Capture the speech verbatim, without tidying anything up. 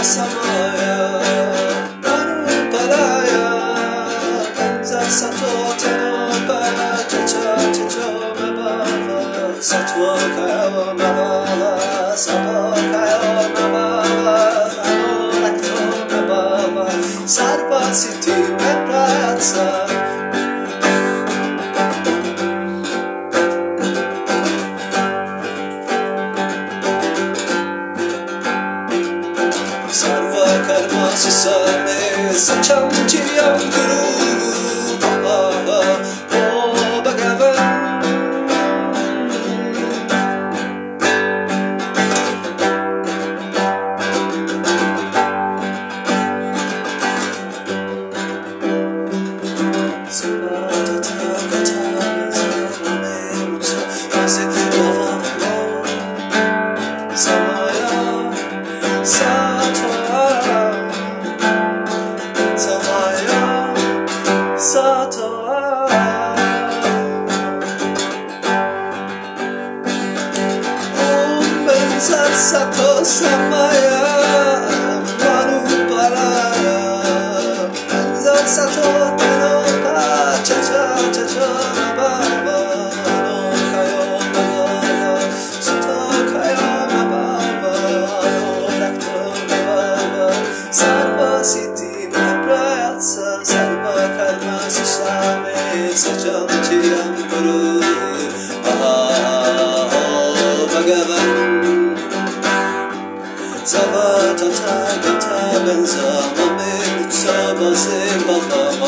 Samaya. Sabah tata gata benza, mame utsa base bala.